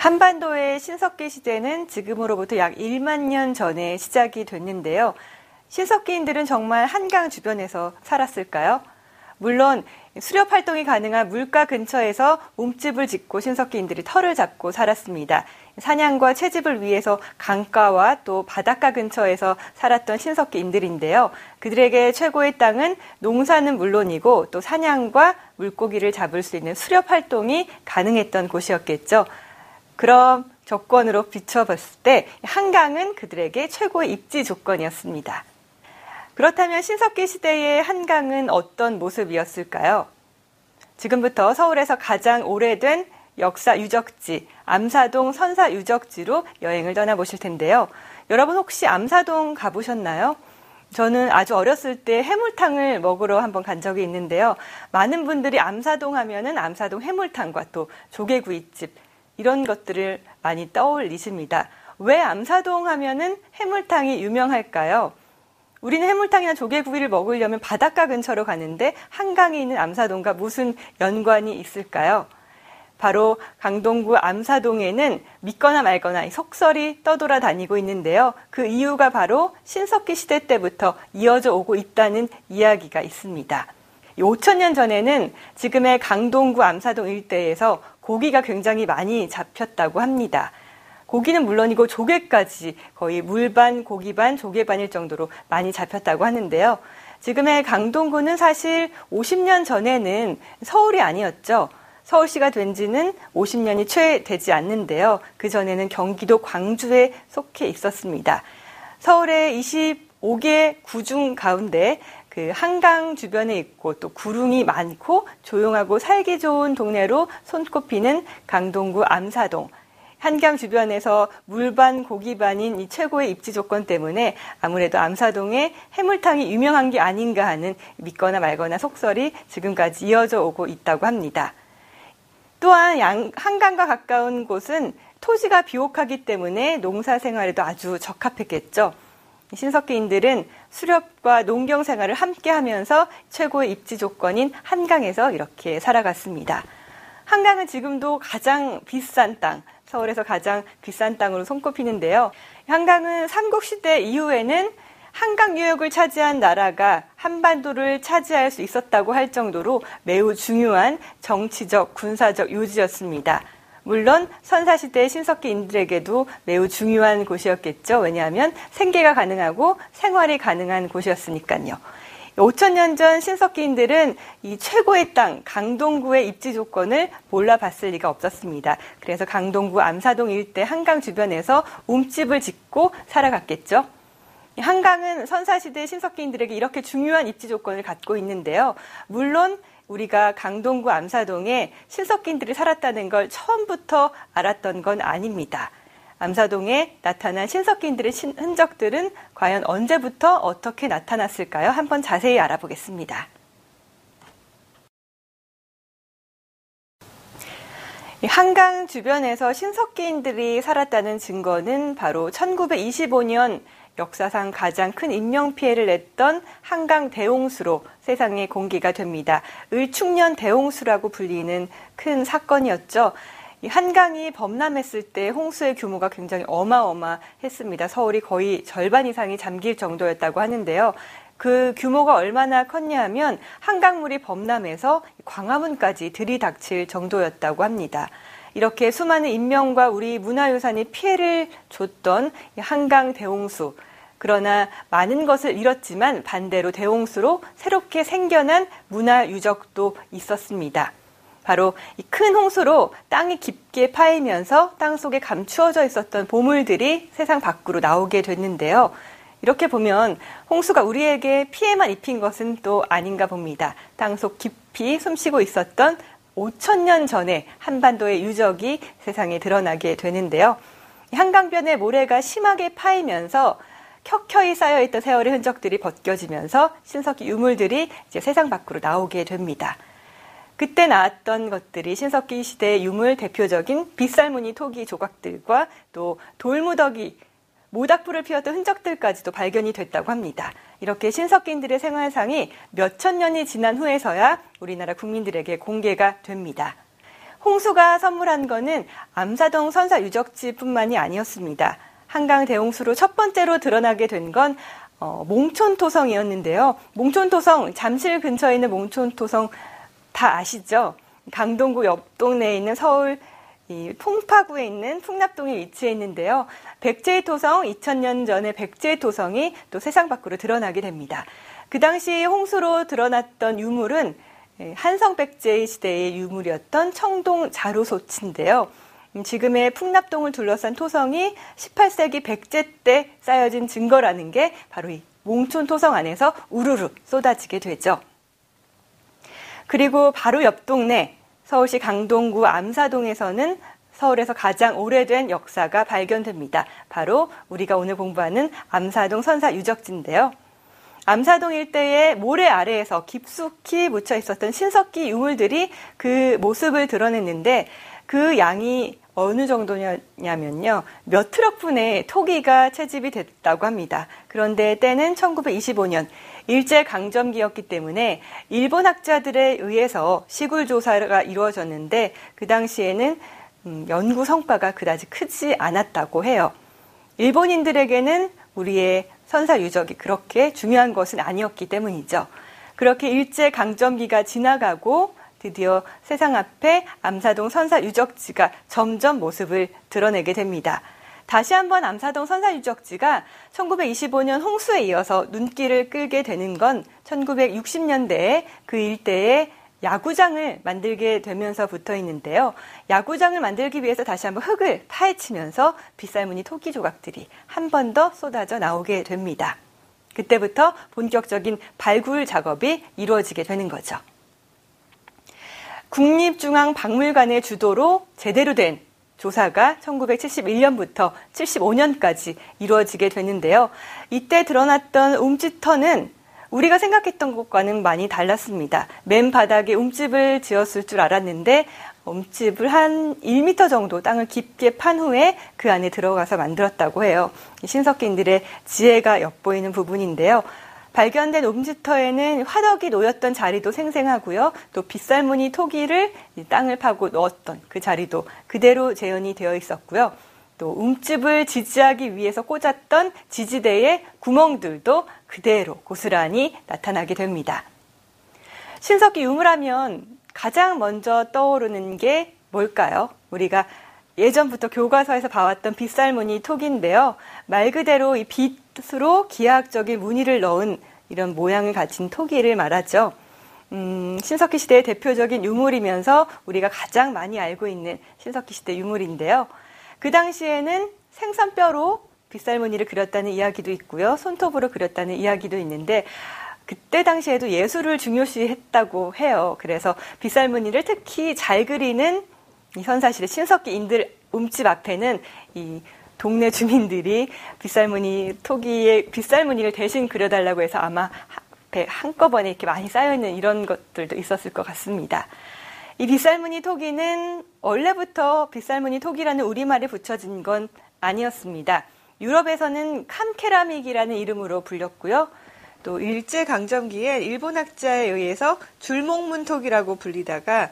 한반도의 신석기 시대는 지금으로부터 약 1만 년 전에 시작이 됐는데요. 신석기인들은 정말 한강 주변에서 살았을까요? 물론 수렵 활동이 가능한 물가 근처에서 몸집을 짓고 신석기인들이 터를 잡고 살았습니다. 사냥과 채집을 위해서 강가와 또 바닷가 근처에서 살았던 신석기인들인데요. 그들에게 최고의 땅은 농사는 물론이고 또 사냥과 물고기를 잡을 수 있는 수렵 활동이 가능했던 곳이었겠죠. 그럼 조건으로 비춰봤을 때 한강은 그들에게 최고의 입지 조건이었습니다. 그렇다면 신석기 시대의 한강은 어떤 모습이었을까요? 지금부터 서울에서 가장 오래된 역사 유적지, 암사동 선사유적지로 여행을 떠나보실 텐데요. 여러분 혹시 암사동 가보셨나요? 저는 아주 어렸을 때 해물탕을 먹으러 한번 간 적이 있는데요. 많은 분들이 암사동 하면은 암사동 해물탕과 또 조개구이집, 이런 것들을 많이 떠올리십니다. 왜 암사동 하면은 해물탕이 유명할까요? 우리는 해물탕이나 조개구이를 먹으려면 바닷가 근처로 가는데 한강에 있는 암사동과 무슨 연관이 있을까요? 바로 강동구 암사동에는 믿거나 말거나 속설이 떠돌아 다니고 있는데요. 그 이유가 바로 신석기 시대 때부터 이어져 오고 있다는 이야기가 있습니다. 5,000년 전에는 지금의 강동구 암사동 일대에서 고기가 굉장히 많이 잡혔다고 합니다. 고기는 물론이고 조개까지 거의 물반, 고기반, 조개반일 정도로 많이 잡혔다고 하는데요. 지금의 강동구는 사실 50년 전에는 서울이 아니었죠. 서울시가 된 지는 50년이 채 되지 않는데요. 그전에는 경기도 광주에 속해 있었습니다. 서울의 25개 구 중 가운데 그 한강 주변에 있고 또 구릉이 많고 조용하고 살기 좋은 동네로 손꼽히는 강동구 암사동. 한강 주변에서 물반 고기반인 이 최고의 입지 조건 때문에 아무래도 암사동의 해물탕이 유명한 게 아닌가 하는 믿거나 말거나 속설이 지금까지 이어져 오고 있다고 합니다. 또한 한강과 가까운 곳은 토지가 비옥하기 때문에 농사 생활에도 아주 적합했겠죠. 신석기인들은 수렵과 농경 생활을 함께 하면서 최고의 입지 조건인 한강에서 이렇게 살아갔습니다. 한강은 지금도 가장 비싼 땅, 서울에서 가장 비싼 땅으로 손꼽히는데요. 한강은 삼국시대 이후에는 한강 유역을 차지한 나라가 한반도를 차지할 수 있었다고 할 정도로 매우 중요한 정치적, 군사적 요지였습니다. 물론 선사시대 신석기인들에게도 매우 중요한 곳이었겠죠. 왜냐하면 생계가 가능하고 생활이 가능한 곳이었으니까요. 5,000년 전 신석기인들은 이 최고의 땅 강동구의 입지 조건을 몰라봤을 리가 없었습니다. 그래서 강동구 암사동 일대 한강 주변에서 움집을 짓고 살아갔겠죠. 한강은 선사시대 신석기인들에게 이렇게 중요한 입지 조건을 갖고 있는데요. 물론 우리가 강동구 암사동에 신석기인들이 살았다는 걸 처음부터 알았던 건 아닙니다. 암사동에 나타난 신석기인들의 흔적들은 과연 언제부터 어떻게 나타났을까요? 한번 자세히 알아보겠습니다. 한강 주변에서 신석기인들이 살았다는 증거는 바로 1925년 역사상 가장 큰 인명피해를 냈던 한강 대홍수로 세상에 공개가 됩니다. 을축년 대홍수라고 불리는 큰 사건이었죠. 이 한강이 범람했을 때 홍수의 규모가 굉장히 어마어마했습니다. 서울이 거의 절반 이상이 잠길 정도였다고 하는데요. 그 규모가 얼마나 컸냐 하면 한강물이 범람해서 광화문까지 들이닥칠 정도였다고 합니다. 이렇게 수많은 인명과 우리 문화유산이 피해를 줬던 한강 대홍수. 그러나 많은 것을 잃었지만 반대로 대홍수로 새롭게 생겨난 문화유적도 있었습니다. 바로 이 큰 홍수로 땅이 깊게 파이면서 땅 속에 감추어져 있었던 보물들이 세상 밖으로 나오게 됐는데요. 이렇게 보면 홍수가 우리에게 피해만 입힌 것은 또 아닌가 봅니다. 땅 속 깊이 숨쉬고 있었던 5,000년 전에 한반도의 유적이 세상에 드러나게 되는데요. 한강변의 모래가 심하게 파이면서 켜켜이 쌓여있던 세월의 흔적들이 벗겨지면서 신석기 유물들이 이제 세상 밖으로 나오게 됩니다. 그때 나왔던 것들이 신석기 시대의 유물 대표적인 빗살무늬토기 조각들과 또 돌무더기, 모닥불을 피웠던 흔적들까지도 발견이 됐다고 합니다. 이렇게 신석기인들의 생활상이 몇천 년이 지난 후에서야 우리나라 국민들에게 공개가 됩니다. 홍수가 선물한 거는 암사동 선사유적지뿐만이 아니었습니다. 한강 대홍수로 첫 번째로 드러나게 된 건 몽촌토성이었는데요. 몽촌토성, 잠실 근처에 있는 몽촌토성 다 아시죠? 강동구 옆 동네에 있는 서울 풍파구에 있는 풍납동에 위치해 있는데요. 백제의 토성, 2000년 전에 백제의 토성이 또 세상 밖으로 드러나게 됩니다. 그 당시 홍수로 드러났던 유물은 한성백제의 시대의 유물이었던 청동 자루소치인데요. 지금의 풍납동을 둘러싼 토성이 18세기 백제 때 쌓여진 증거라는 게 바로 이 몽촌토성 안에서 우르르 쏟아지게 되죠. 그리고 바로 옆 동네 서울시 강동구 암사동에서는 서울에서 가장 오래된 역사가 발견됩니다. 바로 우리가 오늘 공부하는 암사동 선사유적지인데요. 암사동 일대의 모래 아래에서 깊숙이 묻혀 있었던 신석기 유물들이 그 모습을 드러냈는데 그 양이 어느 정도냐면요. 몇 트럭분의 토기가 채집이 됐다고 합니다. 그런데 때는 1925년 일제강점기였기 때문에 일본 학자들에 의해서 시굴 조사가 이루어졌는데 그 당시에는 연구 성과가 그다지 크지 않았다고 해요. 일본인들에게는 우리의 선사 유적이 그렇게 중요한 것은 아니었기 때문이죠. 그렇게 일제강점기가 지나가고 드디어 세상 앞에 암사동 선사 유적지가 점점 모습을 드러내게 됩니다. 다시 한번 암사동 선사 유적지가 1925년 홍수에 이어서 눈길을 끌게 되는 건 1960년대에 그 일대에 야구장을 만들게 되면서부터 있는데요. 야구장을 만들기 위해서 다시 한번 흙을 파헤치면서 빗살무늬 토기 조각들이 한 번 더 쏟아져 나오게 됩니다. 그때부터 본격적인 발굴 작업이 이루어지게 되는 거죠. 국립중앙박물관의 주도로 제대로 된 조사가 1971년부터 75년까지 이루어지게 되는데요. 이때 드러났던 움집터는 우리가 생각했던 것과는 많이 달랐습니다. 맨 바닥에 움집을 지었을 줄 알았는데 움집을 한 1m 정도 땅을 깊게 판 후에 그 안에 들어가서 만들었다고 해요. 신석기인들의 지혜가 엿보이는 부분인데요. 발견된 움집터에는 화덕이 놓였던 자리도 생생하고요. 또 빗살무늬 토기를 땅을 파고 넣었던 그 자리도 그대로 재현이 되어 있었고요. 또 움집을 지지하기 위해서 꽂았던 지지대의 구멍들도 그대로 고스란히 나타나게 됩니다. 신석기 유물하면 가장 먼저 떠오르는 게 뭘까요? 우리가 예전부터 교과서에서 봐왔던 빗살무늬 토기인데요. 말 그대로 이 빗으로 기하학적인 무늬를 넣은 이런 모양을 갖춘 토기를 말하죠. 신석기 시대의 대표적인 유물이면서 우리가 가장 많이 알고 있는 신석기 시대 유물인데요. 그 당시에는 생선뼈로 빗살무늬를 그렸다는 이야기도 있고요. 손톱으로 그렸다는 이야기도 있는데 그때 당시에도 예술을 중요시했다고 해요. 그래서 빗살무늬를 특히 잘 그리는 이 선사시대 신석기인들 움집 앞에는 이 동네 주민들이 빗살무늬 토기에 빗살무늬를 대신 그려달라고 해서 아마 앞에 한꺼번에 이렇게 많이 쌓여있는 이런 것들도 있었을 것 같습니다. 이 빗살무늬 토기는 원래부터 빗살무늬 토기라는 우리말에 붙여진 건 아니었습니다. 유럽에서는 캄케라믹이라는 이름으로 불렸고요. 또 일제강점기에 일본 학자에 의해서 줄목문토기라고 불리다가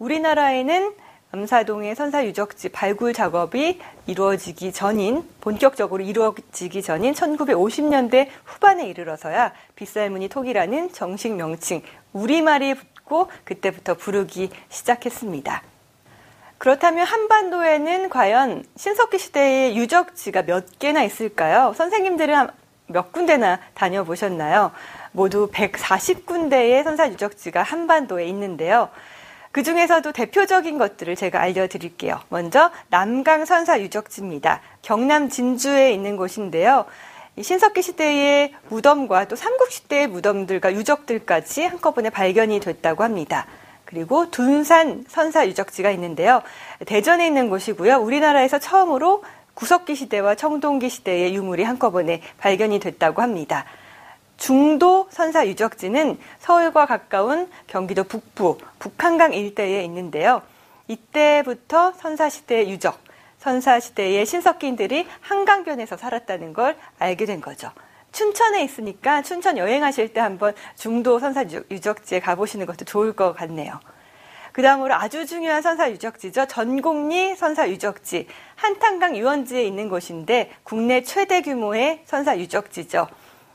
우리나라에는 암사동의 선사유적지 발굴 작업이 이루어지기 전인 본격적으로 이루어지기 전인 1950년대 후반에 이르러서야 빗살무늬 토기라는 정식 명칭 우리말이 붙고 그때부터 부르기 시작했습니다. 그렇다면 한반도에는 과연 신석기 시대의 유적지가 몇 개나 있을까요? 선생님들은 몇 군데나 다녀보셨나요? 모두 140군데의 선사유적지가 한반도에 있는데요. 그 중에서도 대표적인 것들을 제가 알려드릴게요. 먼저 남강 선사유적지입니다. 경남 진주에 있는 곳인데요. 신석기 시대의 무덤과 또 삼국시대의 무덤들과 유적들까지 한꺼번에 발견이 됐다고 합니다. 그리고 둔산 선사유적지가 있는데요. 대전에 있는 곳이고요. 우리나라에서 처음으로 구석기 시대와 청동기 시대의 유물이 한꺼번에 발견이 됐다고 합니다. 중도 선사유적지는 서울과 가까운 경기도 북부, 북한강 일대에 있는데요. 이때부터 선사시대의 유적, 선사시대의 신석기인들이 한강변에서 살았다는 걸 알게 된 거죠. 춘천에 있으니까 춘천 여행하실 때 한번 중도 선사유적지에 가보시는 것도 좋을 것 같네요. 그다음으로 아주 중요한 선사유적지죠. 전곡리 선사유적지, 한탄강 유원지에 있는 곳인데 국내 최대 규모의 선사유적지죠.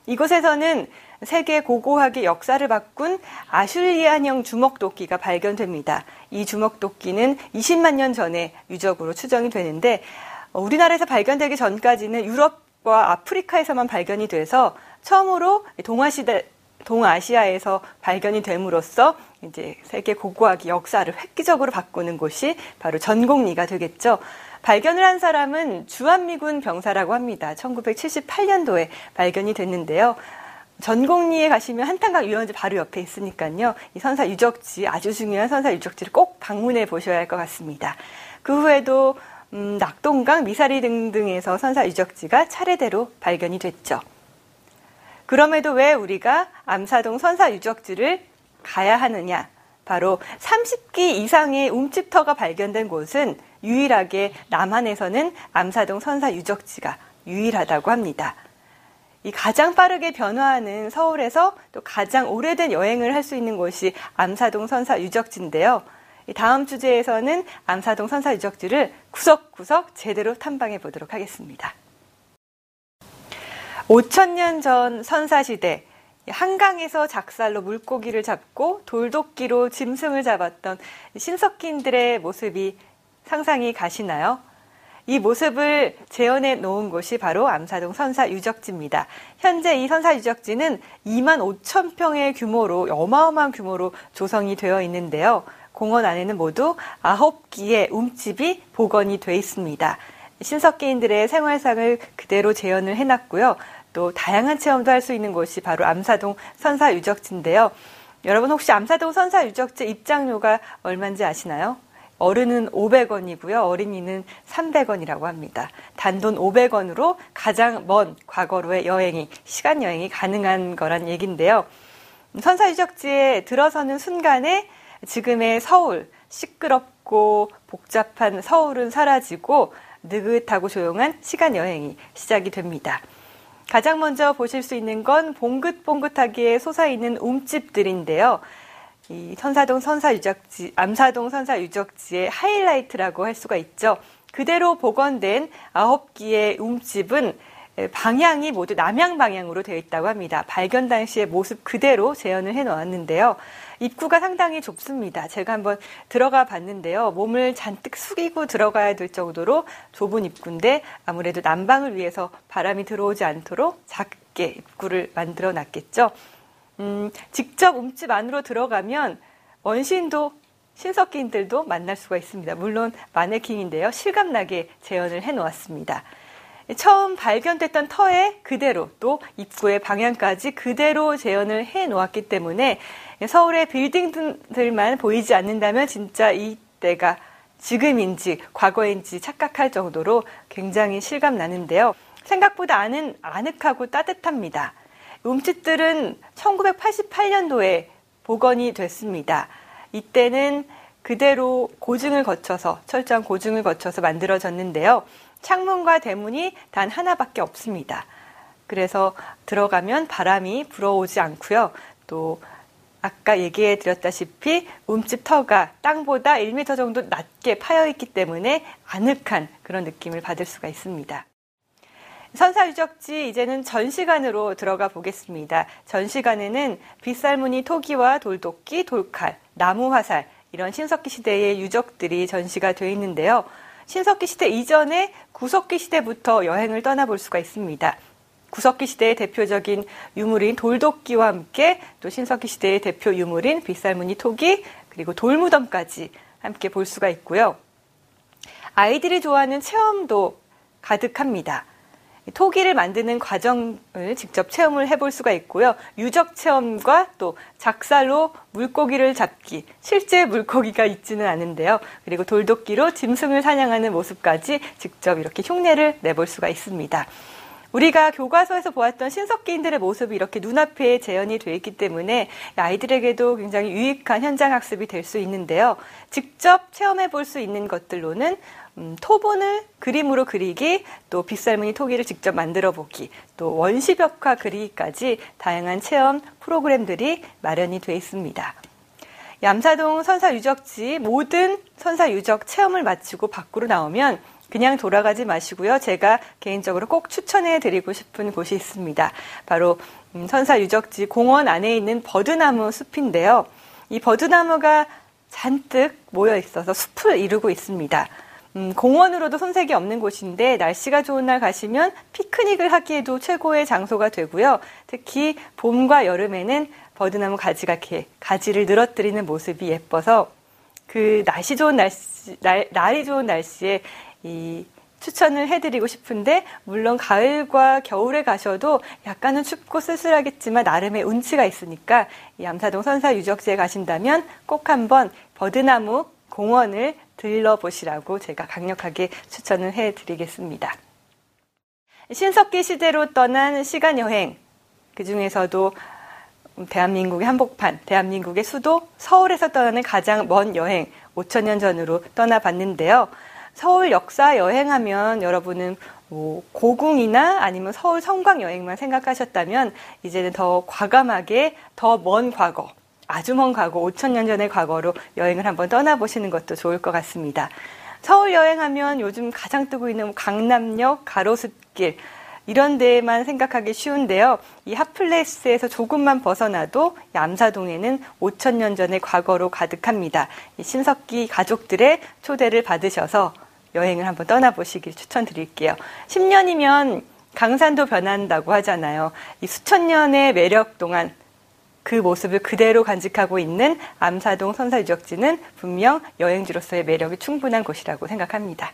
이곳에서는 세계 고고학의 역사를 바꾼 아슐리안형 주먹도끼가 발견됩니다. 이 주먹도끼는 20만 년 전에 유적으로 추정이 되는데 우리나라에서 발견되기 전까지는 유럽과 아프리카에서만 발견이 돼서 처음으로 동아시아에서 발견이 됨으로써 이제 세계 고고학의 역사를 획기적으로 바꾸는 곳이 바로 전곡리가 되겠죠. 발견을 한 사람은 주한미군 병사라고 합니다. 1978년도에 발견이 됐는데요. 전곡리에 가시면 한탄강 유원지 바로 옆에 있으니까요. 이 선사 유적지, 아주 중요한 선사 유적지를 꼭 방문해 보셔야 할 것 같습니다. 그 후에도 낙동강, 미사리 등등에서 선사 유적지가 차례대로 발견이 됐죠. 그럼에도 왜 우리가 암사동 선사 유적지를 가야 하느냐? 바로 30기 이상의 움집터가 발견된 곳은 유일하게 남한에서는 암사동 선사 유적지가 유일하다고 합니다. 이 가장 빠르게 변화하는 서울에서 또 가장 오래된 여행을 할 수 있는 곳이 암사동 선사 유적지인데요. 다음 주제에서는 암사동 선사 유적지를 구석구석 제대로 탐방해 보도록 하겠습니다. 5,000년 전 선사시대, 한강에서 작살로 물고기를 잡고 돌도끼로 짐승을 잡았던 신석기인들의 모습이 상상이 가시나요? 이 모습을 재현해 놓은 곳이 바로 암사동 선사 유적지입니다. 현재 이 선사 유적지는 25,000평의 규모로, 어마어마한 규모로 조성이 되어 있는데요. 공원 안에는 모두 9기의 움집이 복원이 돼 있습니다. 신석기인들의 생활상을 그대로 재현을 해놨고요. 또 다양한 체험도 할 수 있는 곳이 바로 암사동 선사 유적지인데요. 여러분 혹시 암사동 선사 유적지 입장료가 얼마인지 아시나요? 어른은 500원이고요. 어린이는 300원이라고 합니다. 단돈 500원으로 가장 먼 과거로의 여행이, 시간 여행이 가능한 거란 얘기인데요. 선사 유적지에 들어서는 순간에 지금의 서울, 시끄럽고 복잡한 서울은 사라지고 느긋하고 조용한 시간 여행이 시작이 됩니다. 가장 먼저 보실 수 있는 건 봉긋봉긋하게 솟아있는 움집들인데요. 이 선사동 선사 유적지, 암사동 선사 유적지의 하이라이트라고 할 수가 있죠. 그대로 복원된 9기의 움집은 방향이 모두 남향 방향으로 되어 있다고 합니다. 발견 당시의 모습 그대로 재현을 해놓았는데요. 입구가 상당히 좁습니다. 제가 한번 들어가 봤는데요. 몸을 잔뜩 숙이고 들어가야 될 정도로 좁은 입구인데 아무래도 난방을 위해서 바람이 들어오지 않도록 작게 입구를 만들어 놨겠죠. 직접 움집 안으로 들어가면 원시인도, 신석기인들도 만날 수가 있습니다. 물론 마네킹인데요. 실감나게 재현을 해놓았습니다. 처음 발견됐던 터에 그대로, 또 입구의 방향까지 그대로 재현을 해놓았기 때문에 서울의 빌딩들만 보이지 않는다면 진짜 이때가 지금인지 과거인지 착각할 정도로 굉장히 실감나는데요. 생각보다 아늑하고 따뜻합니다. 움집들은 1988년도에 복원이 됐습니다. 이때는 그대로 철저한 고증을 거쳐서 만들어졌는데요. 창문과 대문이 단 하나밖에 없습니다. 그래서 들어가면 바람이 불어오지 않고요. 또 아까 얘기해 드렸다시피 움집터가 땅보다 1m 정도 낮게 파여 있기 때문에 아늑한 그런 느낌을 받을 수가 있습니다. 선사유적지, 이제는 전시관으로 들어가 보겠습니다. 전시관에는 빗살무늬토기와 돌도끼, 돌칼, 나무화살, 이런 신석기 시대의 유적들이 전시가 되어 있는데요. 신석기 시대 이전에 구석기 시대부터 여행을 떠나볼 수가 있습니다. 구석기 시대의 대표적인 유물인 돌도끼와 함께 또 신석기 시대의 대표 유물인 빗살무늬토기, 그리고 돌무덤까지 함께 볼 수가 있고요. 아이들이 좋아하는 체험도 가득합니다. 토기를 만드는 과정을 직접 체험을 해볼 수가 있고요. 유적 체험과 또 작살로 물고기를 잡기, 실제 물고기가 있지는 않은데요. 그리고 돌도끼로 짐승을 사냥하는 모습까지 직접 이렇게 흉내를 내볼 수가 있습니다. 우리가 교과서에서 보았던 신석기인들의 모습이 이렇게 눈앞에 재현이 되어 있기 때문에 아이들에게도 굉장히 유익한 현장 학습이 될 수 있는데요. 직접 체험해 볼 수 있는 것들로는 토본을 그림으로 그리기, 또 빗살무늬 토기를 직접 만들어 보기, 또 원시벽화 그리기까지 다양한 체험 프로그램들이 마련이 되어 있습니다. 암사동 선사유적지 모든 선사유적 체험을 마치고 밖으로 나오면 그냥 돌아가지 마시고요. 제가 개인적으로 꼭 추천해드리고 싶은 곳이 있습니다. 바로 선사유적지 공원 안에 있는 버드나무 숲인데요. 이 버드나무가 잔뜩 모여 있어서 숲을 이루고 있습니다. 공원으로도 손색이 없는 곳인데 날씨가 좋은 날 가시면 피크닉을 하기에도 최고의 장소가 되고요. 특히 봄과 여름에는 버드나무 가지가 이렇게 가지를 늘어뜨리는 모습이 예뻐서 그 날이 좋은 날씨에 이 추천을 해드리고 싶은데 물론 가을과 겨울에 가셔도 약간은 춥고 쓸쓸하겠지만 나름의 운치가 있으니까 이 암사동 선사유적지에 가신다면 꼭 한번 버드나무 공원을 들러보시라고 제가 강력하게 추천을 해드리겠습니다. 신석기 시대로 떠난 시간여행, 그 중에서도 대한민국의 한복판, 대한민국의 수도 서울에서 떠나는 가장 먼 여행, 5,000년 전으로 떠나봤는데요. 서울 역사 여행하면 여러분은 뭐 고궁이나 아니면 서울 성곽 여행만 생각하셨다면 이제는 더 과감하게 더 먼 과거, 아주 먼 과거, 5,000년 전의 과거로 여행을 한번 떠나보시는 것도 좋을 것 같습니다. 서울 여행하면 요즘 가장 뜨고 있는 강남역, 가로수길 이런 데만 생각하기 쉬운데요. 이 핫플레이스에서 조금만 벗어나도 암사동에는 5,000년 전의 과거로 가득합니다. 이 신석기 가족들의 초대를 받으셔서 여행을 한번 떠나보시길 추천드릴게요. 10년이면 강산도 변한다고 하잖아요. 이 수천 년의 매력 동안 그 모습을 그대로 간직하고 있는 암사동 선사유적지는 분명 여행지로서의 매력이 충분한 곳이라고 생각합니다.